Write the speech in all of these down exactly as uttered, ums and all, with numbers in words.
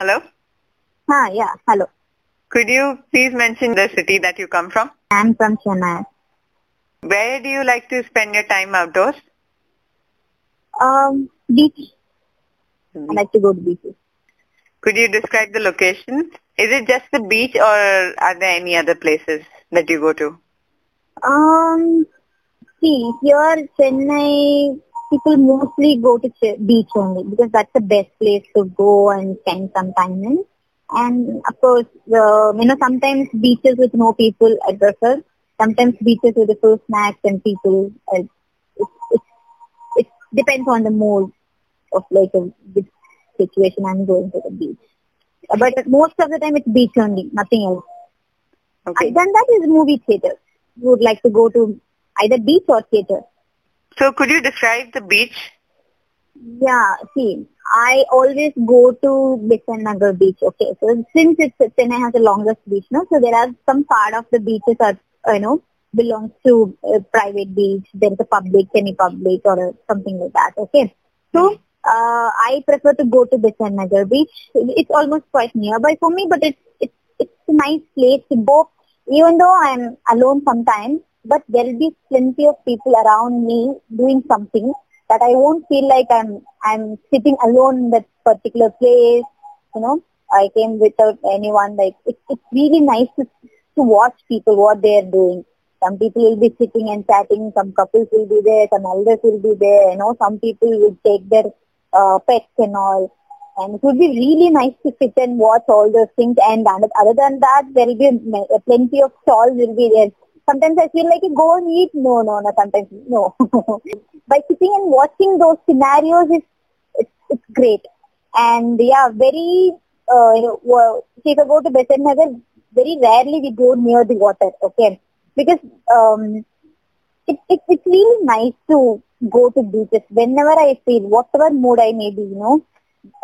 Hello? Ah, yeah, hello. Could you please mention the city that you come from? I'm from Chennai. Where do you like to spend your time outdoors? Um, beach. I like to go to beaches. Could you describe the location? Is it just the beach, or are there any other places that you go to? Um, see, here Chennai, people mostly go to beach only because that's the best place to go and spend some time in. And of course, uh, you know, sometimes beaches with no people at the surf, sometimes beaches with the full snacks and people. Uh, it, it, it depends on the mood of like a which situation I'm going to the beach. But most of the time it's beach only, nothing else. Okay. And then that is movie theater. You would like to go to either beach or theater. So could you describe the beach? Yeah, see, I always go to Besant Nagar Beach. Okay, so since it's Chennai has the longest beach, no, so there are some part of the beaches are, you know, belongs to a private beach. There is a public, semi-public, or something like that. Okay, so uh, I prefer to go to Besant Nagar Beach. It's almost quite nearby for me, but it's it's it's a nice place to go. Even though I'm alone sometimes, but there will be plenty of people around me doing something that I won't feel like I'm I'm sitting alone in that particular place. You know, I came without anyone. Like it, it's really nice to to watch people what they are doing. Some people will be sitting and chatting. Some couples will be there. Some elders will be there. You know, some people will take their uh, pets and all. And it would be really nice to sit and watch all those things. And other than that, there will be plenty of stalls will be there. Sometimes I feel like, go and eat. No, no, no, sometimes, no. By sitting and watching those scenarios, is it's, it's great. And yeah, very, uh, you know, if I go to Besant Nagar, very rarely we go near the water, okay? Because um, it, it it's really nice to go to beaches whenever I feel, whatever mood I may be, you know.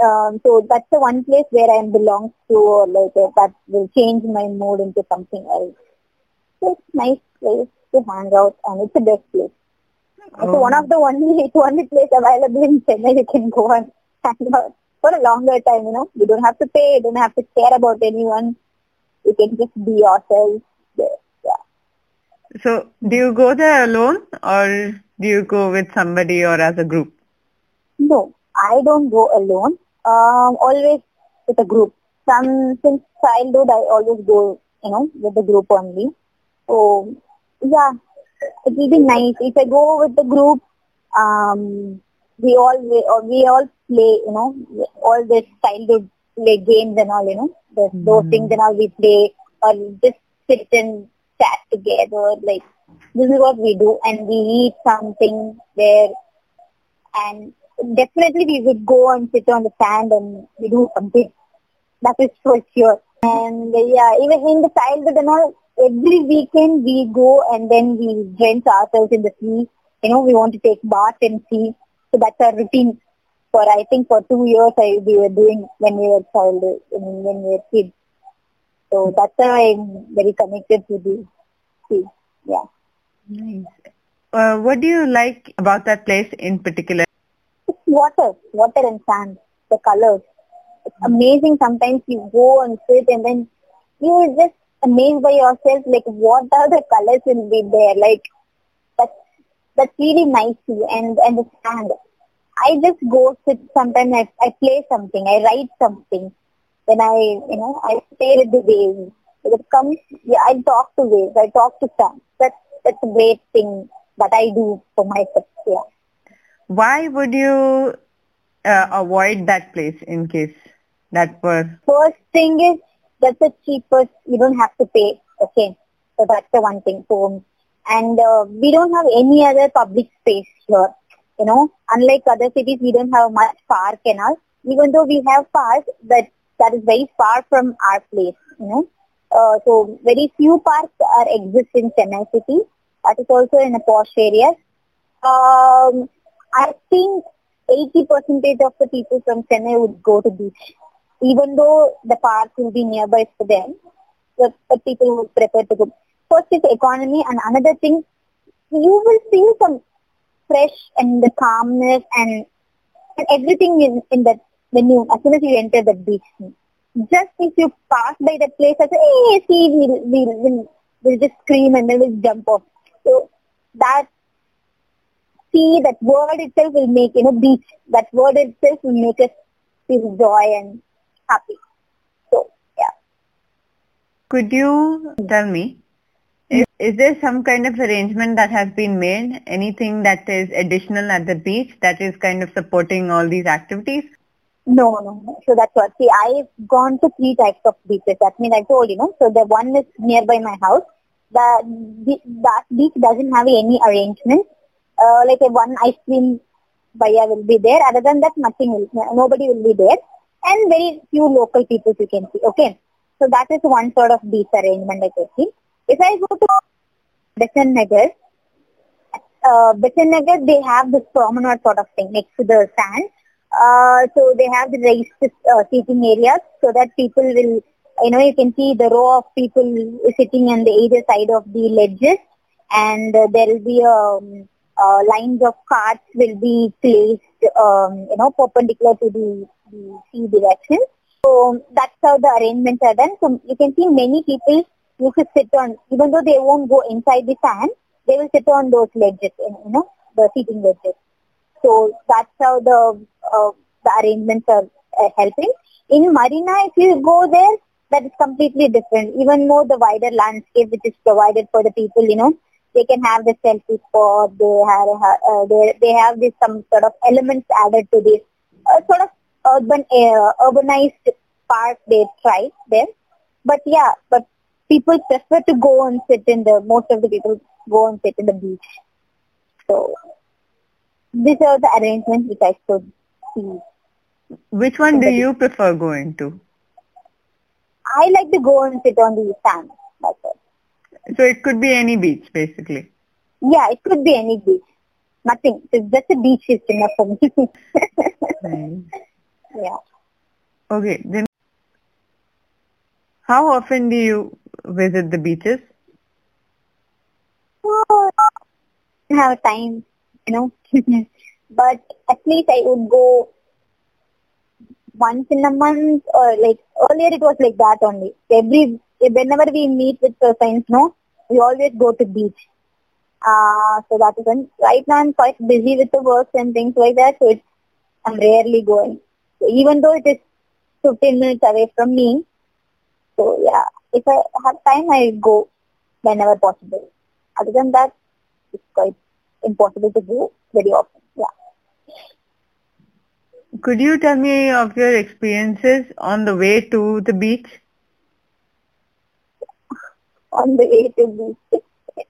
Um, so that's the one place where I belong to, or like uh, that will change my mood into something else. So it's a nice place to hang out, and it's the best place. Oh. It's one of the only, it's only place available in Chennai you can go and hang out for a longer time, you know. You don't have to pay, you don't have to care about anyone. You can just be yourself there, yeah. So do you go there alone, or do you go with somebody or as a group? No. I don't go alone, um, always with a group. Some, since childhood, I always go, you know, with the group only. So, yeah, it will be nice. If I go with the group, um, we all we, or we all play, you know, all this childhood play games and all, you know, those, mm. those things and all we play, or we just sit and chat together. Like, this is what we do, and we eat something there, and definitely we would go and sit on the sand and we do something. That is for sure. And uh, yeah, even in the childhood and all, every weekend we go and then we drench ourselves in the sea. You know, we want to take bath in sea. So that's our routine. For I think for two years I, we were doing when we were child, when we were kids. So that's why I'm very connected to the sea. Yeah. Nice. Uh, what do you like about that place in particular? Water, water and sand, the colors. It's amazing. Sometimes you go and sit and then you are just amazed by yourself, like what are the colors will be there. Like, that's, that's really nice to you. And, and the sand. I just go sit sometimes, I, I play something, I write something. Then I, you know, I stare at the waves. It comes, yeah, I talk to waves, I talk to sand. That's, that's a great thing that I do for myself, yeah. Why would you uh, avoid that place in case that were... First thing is, that's the cheapest, you don't have to pay, okay? So that's the one thing. So, and uh, we don't have any other public space here, you know? Unlike other cities, we don't have much park and all. Even though we have parks, but that is very far from our place, you know? Uh, so very few parks are exist in Chennai city. That is also in a posh area. Um... I think eighty percent of the people from Chennai would go to beach. Even though the park will be nearby for them, the, the people would prefer to go. First is economy, and another thing, you will feel some fresh and the calmness and, and everything in, in that when you, as soon as you enter the beach. just if you pass by that place, I say, hey, see, we'll, we'll, we'll, we'll just scream and then we'll jump off. So that, see, that word itself will make, you know, beach, that word itself will make us feel joy and happy. So, yeah. Could you tell me, is, is there some kind of arrangement that has been made, anything that is additional at the beach that is kind of supporting all these activities? No, no, no. So that's what. See, I've gone to three types of beaches. That means I told you, know. So the one is nearby my house. The, the that beach doesn't have any arrangements. Uh, like a one ice cream buyer will be there. Other than that, nothing will. Nobody will be there, and very few local people you can see. Okay. So that is one sort of beach arrangement I can see. If I go to Besant Nagar, uh, Besant Nagar, they have this promenade sort of thing next to the sand. Uh, so they have the raised uh, seating areas so that people will, you know, you can see the row of people sitting on the either side of the ledges, and uh, there will be um, uh, lines of carts will be placed, um, you know, perpendicular to the, the sea direction. So that's how the arrangements are done. So you can see many people who could sit on, even though they won't go inside the sand, they will sit on those ledges, you know, the seating ledges. So that's how the uh, the arrangements are uh, helping. In Marina, if you go there, that is completely different. Even more the wider landscape which is provided for the people, you know, they can have the selfie spot. They have uh, they they have this some sort of elements added to this uh, sort of urban uh, urbanized park they tried there. But yeah, but people prefer to go and sit in the most of the people go and sit in the beach. So. These are the arrangements which I could see. Which one do you prefer going to? I like to go and sit on the sand. That's it. So it could be any beach, basically. Yeah, it could be any beach. Nothing. It's just a beach is enough for me. Right. Yeah. Okay. Then, how often do you visit the beaches? Oh, I have time. You know, but at least I would go once in a month, or like earlier it was like that only. Every whenever we meet with our friends, no, we always go to beach. Uh, so that is when right now I'm quite busy with the works and things like that, so it's, I'm rarely going. So even though it is fifteen minutes away from me, so yeah, if I have time, I go whenever possible. Other than that, it's quite impossible to do very often. Yeah. Could you tell me of your experiences on the way to the beach? On the way to beach, it,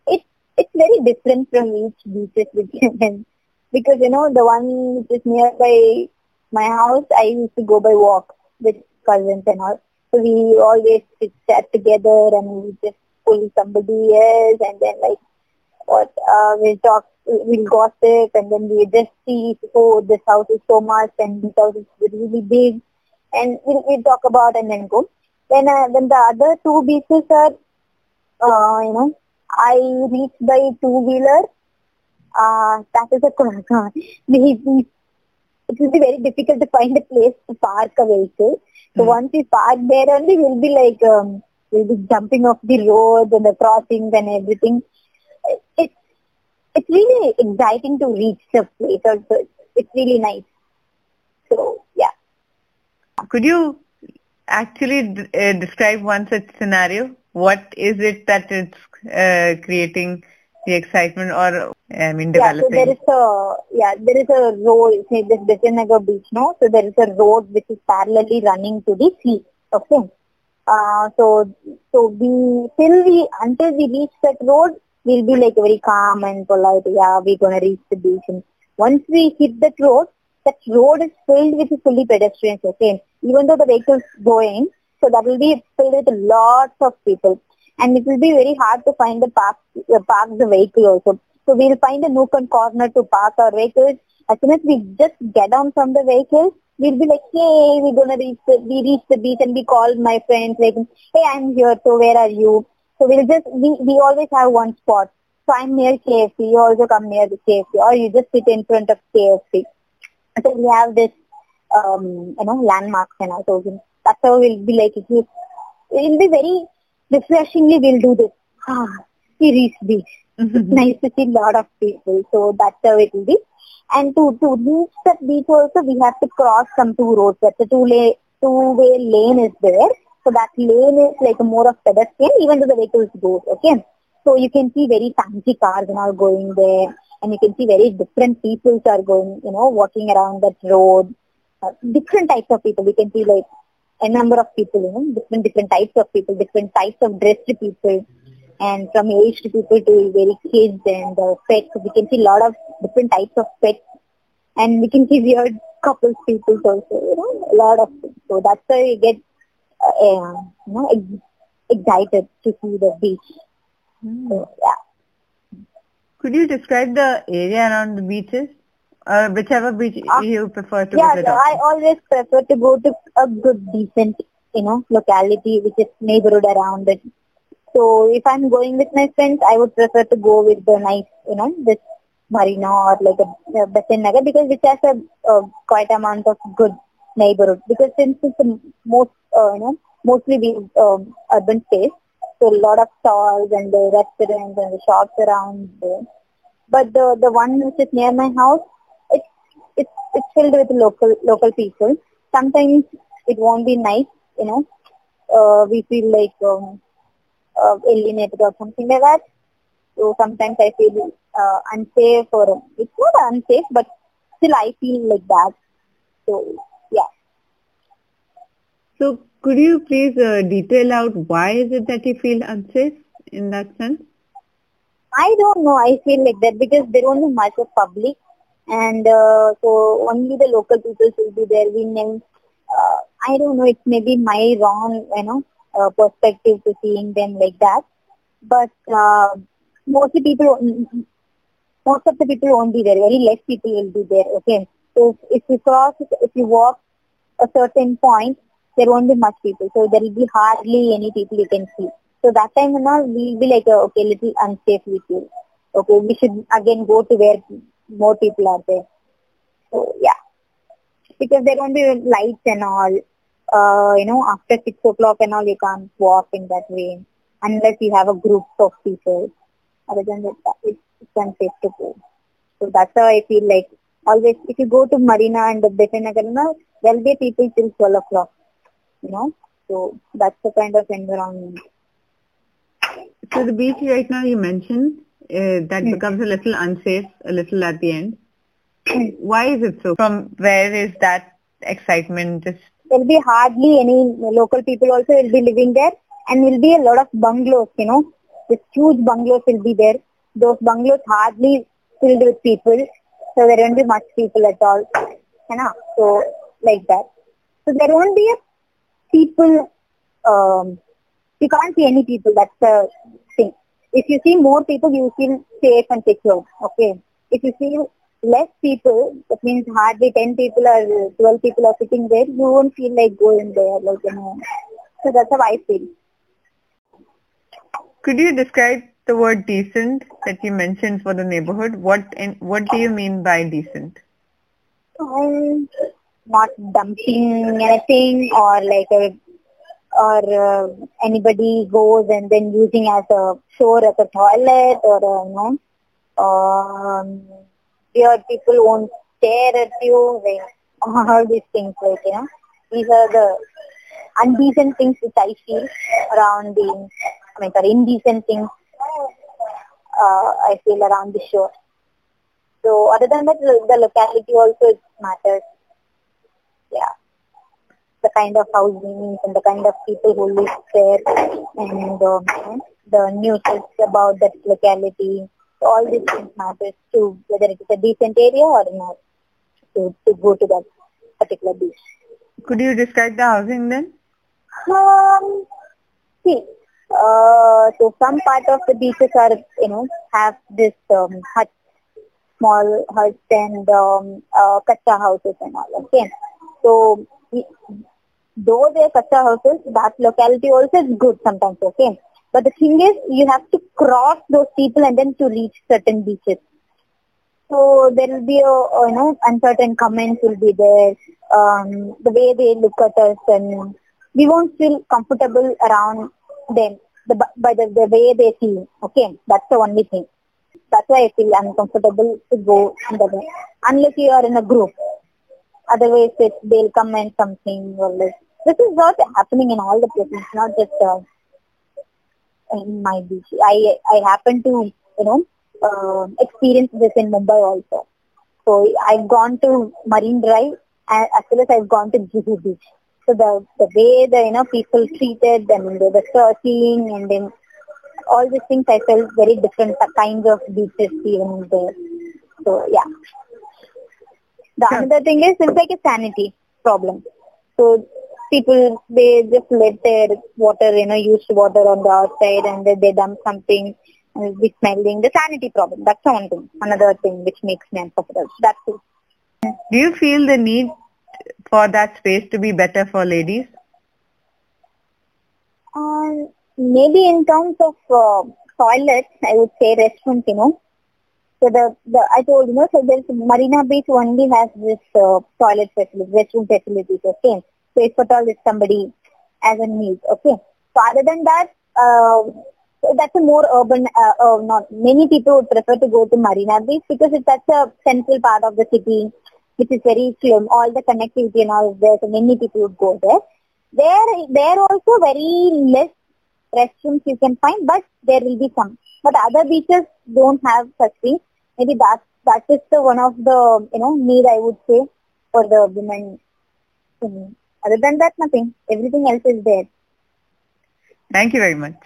it it's very different from each beaches which you can, because you know the one which is nearby my house, I used to go by walk with cousins and all. So we always chat together and we just pull somebody else and then like what uh, we'll talk. We'll gossip and then we just see, oh, this house is so much and this house is really big, and we'll, we'll talk about and then go. Then uh, then the other two beaches are, uh, you know, I reach by two-wheeler. Uh, that is a corner. It will be very difficult to find a place to park a vehicle. So mm. once we park there only, we'll be like, um, we'll be jumping off the roads and the crossings and everything. It's It's really exciting to reach the place also. It's really nice. So, yeah. Could you actually uh, describe one such scenario? What is it that it's uh, creating the excitement or, I mean, developing? Yeah, so there is a, yeah, there is a road, say this Besant Nagar Beach, no? So there is a road which is parallelly running to the sea, okay? Uh, so, so we, till we, until we reach that road, we'll be like very calm and polite, yeah, we're going to reach the beach. And once we hit that road, that road is filled with fully pedestrians, okay? Even though the vehicle's going, so that will be filled with lots of people. And it will be very hard to find the park, uh, park the vehicle also. So we'll find a nook and corner to park our vehicles. As soon as we just get down from the vehicle, we'll be like, hey, we're going to reach the, we reach the beach, and we call my friends, like, hey, I'm here, so where are you? So we'll just, we, we always have one spot. So I'm near K F C, you also come near the K F C, or you just sit in front of K F C. So we have this, um, you know, landmarks and all. So That's how we'll be like, it will be very refreshingly we'll do this. Ah, we reach beach. Mm-hmm. Nice to see a lot of people. So that's how it will be. And to, to reach that beach also, we have to cross some two roads. That's a two-way two-way lane is there. So that lane is like more of pedestrian, even though the vehicles go, okay? So you can see very fancy cars and all going there. And you can see very different people are going, you know, walking around that road. Uh, different types of people. We can see like a number of people, you know, different, different types of people, different types of dressed people. And from aged people to very kids and uh, pets. We can see a lot of different types of pets. And we can see weird couples, people also, you know, a lot of things. So that's why you get, uh, uh, you know, ex- excited to see the beach. Mm. So, yeah. Could you describe the area around the beaches? Or uh, whichever beach uh, you prefer to yeah, visit? Yeah, so I always prefer to go to a good, decent, you know, locality, which is neighborhood around it. So if I'm going with my friends, I would prefer to go with the nice, you know, this Marina or like a, a Besant Nagar, because it has a, a quite amount of good neighborhood. Because since it's a most, uh, you know, mostly the um, urban space, so a lot of stalls and the restaurants and the shops around there. But the the one which is near my house, it's it's it's filled with local local people. Sometimes it won't be nice, you know. Uh, we feel like. Um, Uh, alienated or something like that. So sometimes I feel uh, unsafe, or it's not unsafe, but still I feel like that. So yeah. So could you please uh, detail out why is it that you feel unsafe in that sense? I don't know. I feel like that because there won't be much of public, and uh, so only the local people will be there. We know. Uh, I don't know. It's maybe my wrong, you know. Uh, perspective to seeing them like that, but uh, mostly people, most of the people won't be there. Very less people will be there. Okay, so if, if you cross, if you walk a certain point, there won't be much people. So there will be hardly any people you can see. So that time, you know, we'll be like, uh, okay, little unsafe we feel. Okay, we should again go to where more people are there. So yeah, because there won't be lights and all. Uh, you know, after six o'clock and all, you can't walk in that way unless you have a group of people. Other than that, it's unsafe to go. So that's how I feel like always, if you go to Marina and the Besant Nagar, there will be people till twelve o'clock, you know. So that's the kind of environment. So the beach right now you mentioned, uh, that mm. becomes a little unsafe, a little at the end. Why is it so? From where is that excitement just... There will be hardly any local people also will be living there, and will be a lot of bungalows, you know. This huge bungalows will be there. Those bungalows hardly filled with people, so there won't be much people at all, you know. So, like that. So, there won't be a people, um, you can't see any people, that's the thing. If you see more people, you feel safe and secure, okay. If you see less people, that means hardly ten people or twelve people are sitting there, you won't feel like going there, like, you know. So that's how I feel. Could you describe the word decent that you mentioned for the neighborhood? What what do you mean by decent? Um, not dumping anything, or like a, or uh, anybody goes and then using as a shore as a toilet, or uh, you know, um. Weird people won't stare at you, like, all these things, like, you know. These are the indecent things which I feel around the, I mean, sorry, indecent things uh, I feel around the shore. So, other than that, the locality also matters. Yeah. The kind of housing and the kind of people who live there, and um, the news about that locality. So all these things matters to whether it is a decent area or not to, to go to that particular beach. Could you describe the housing then? Um, see, uh, so some part of the beaches are, you know, have this um, hut, small huts and um, uh, kacha houses and all. Okay, so though they are kacha houses, that locality also is good sometimes. Okay. But the thing is, you have to cross those people and then to reach certain beaches. So there will be, a, a, you know, uncertain comments will be there. Um, the way they look at us and we won't feel comfortable around them the, by the, the way they feel. Okay, that's the only thing. That's why I feel uncomfortable to go in the way. Unless you are in a group. Otherwise, it, they'll comment something or less. This is not happening in all the places, not just uh, in my beach. I I happen to, you know, uh, experience this in Mumbai also. So I've gone to Marine Drive and as well as I've gone to Juhu Beach. So the, the way the, you know, people treated and the surfing and then all these things, I felt very different kinds of beaches even there. So yeah. The yeah. Another thing is it's like a sanity problem. So people, they just let their water, you know, used water on the outside and they, they dump something and it'll be smelling. The sanity problem, that's one thing. Another thing which makes me uncomfortable. That's it. Do you feel the need for that space to be better for ladies? Um, maybe in terms of uh, toilets, I would say restrooms, you know. So the, the I told you, know, so there's Marina Beach only has this uh, toilet facility, restroom facilities, okay. So if at all if somebody has a need, okay. So other than that, uh, that's a more urban, uh, or not many people would prefer to go to Marina Beach because it's that's a central part of the city, which is very slim. All the connectivity and all is there, so many people would go there. There, there also very less restrooms you can find, but there will be some. But other beaches don't have such things. Maybe that that is the one of the, you know, need I would say for the women. Other than that, nothing. Everything else is there. Thank you very much.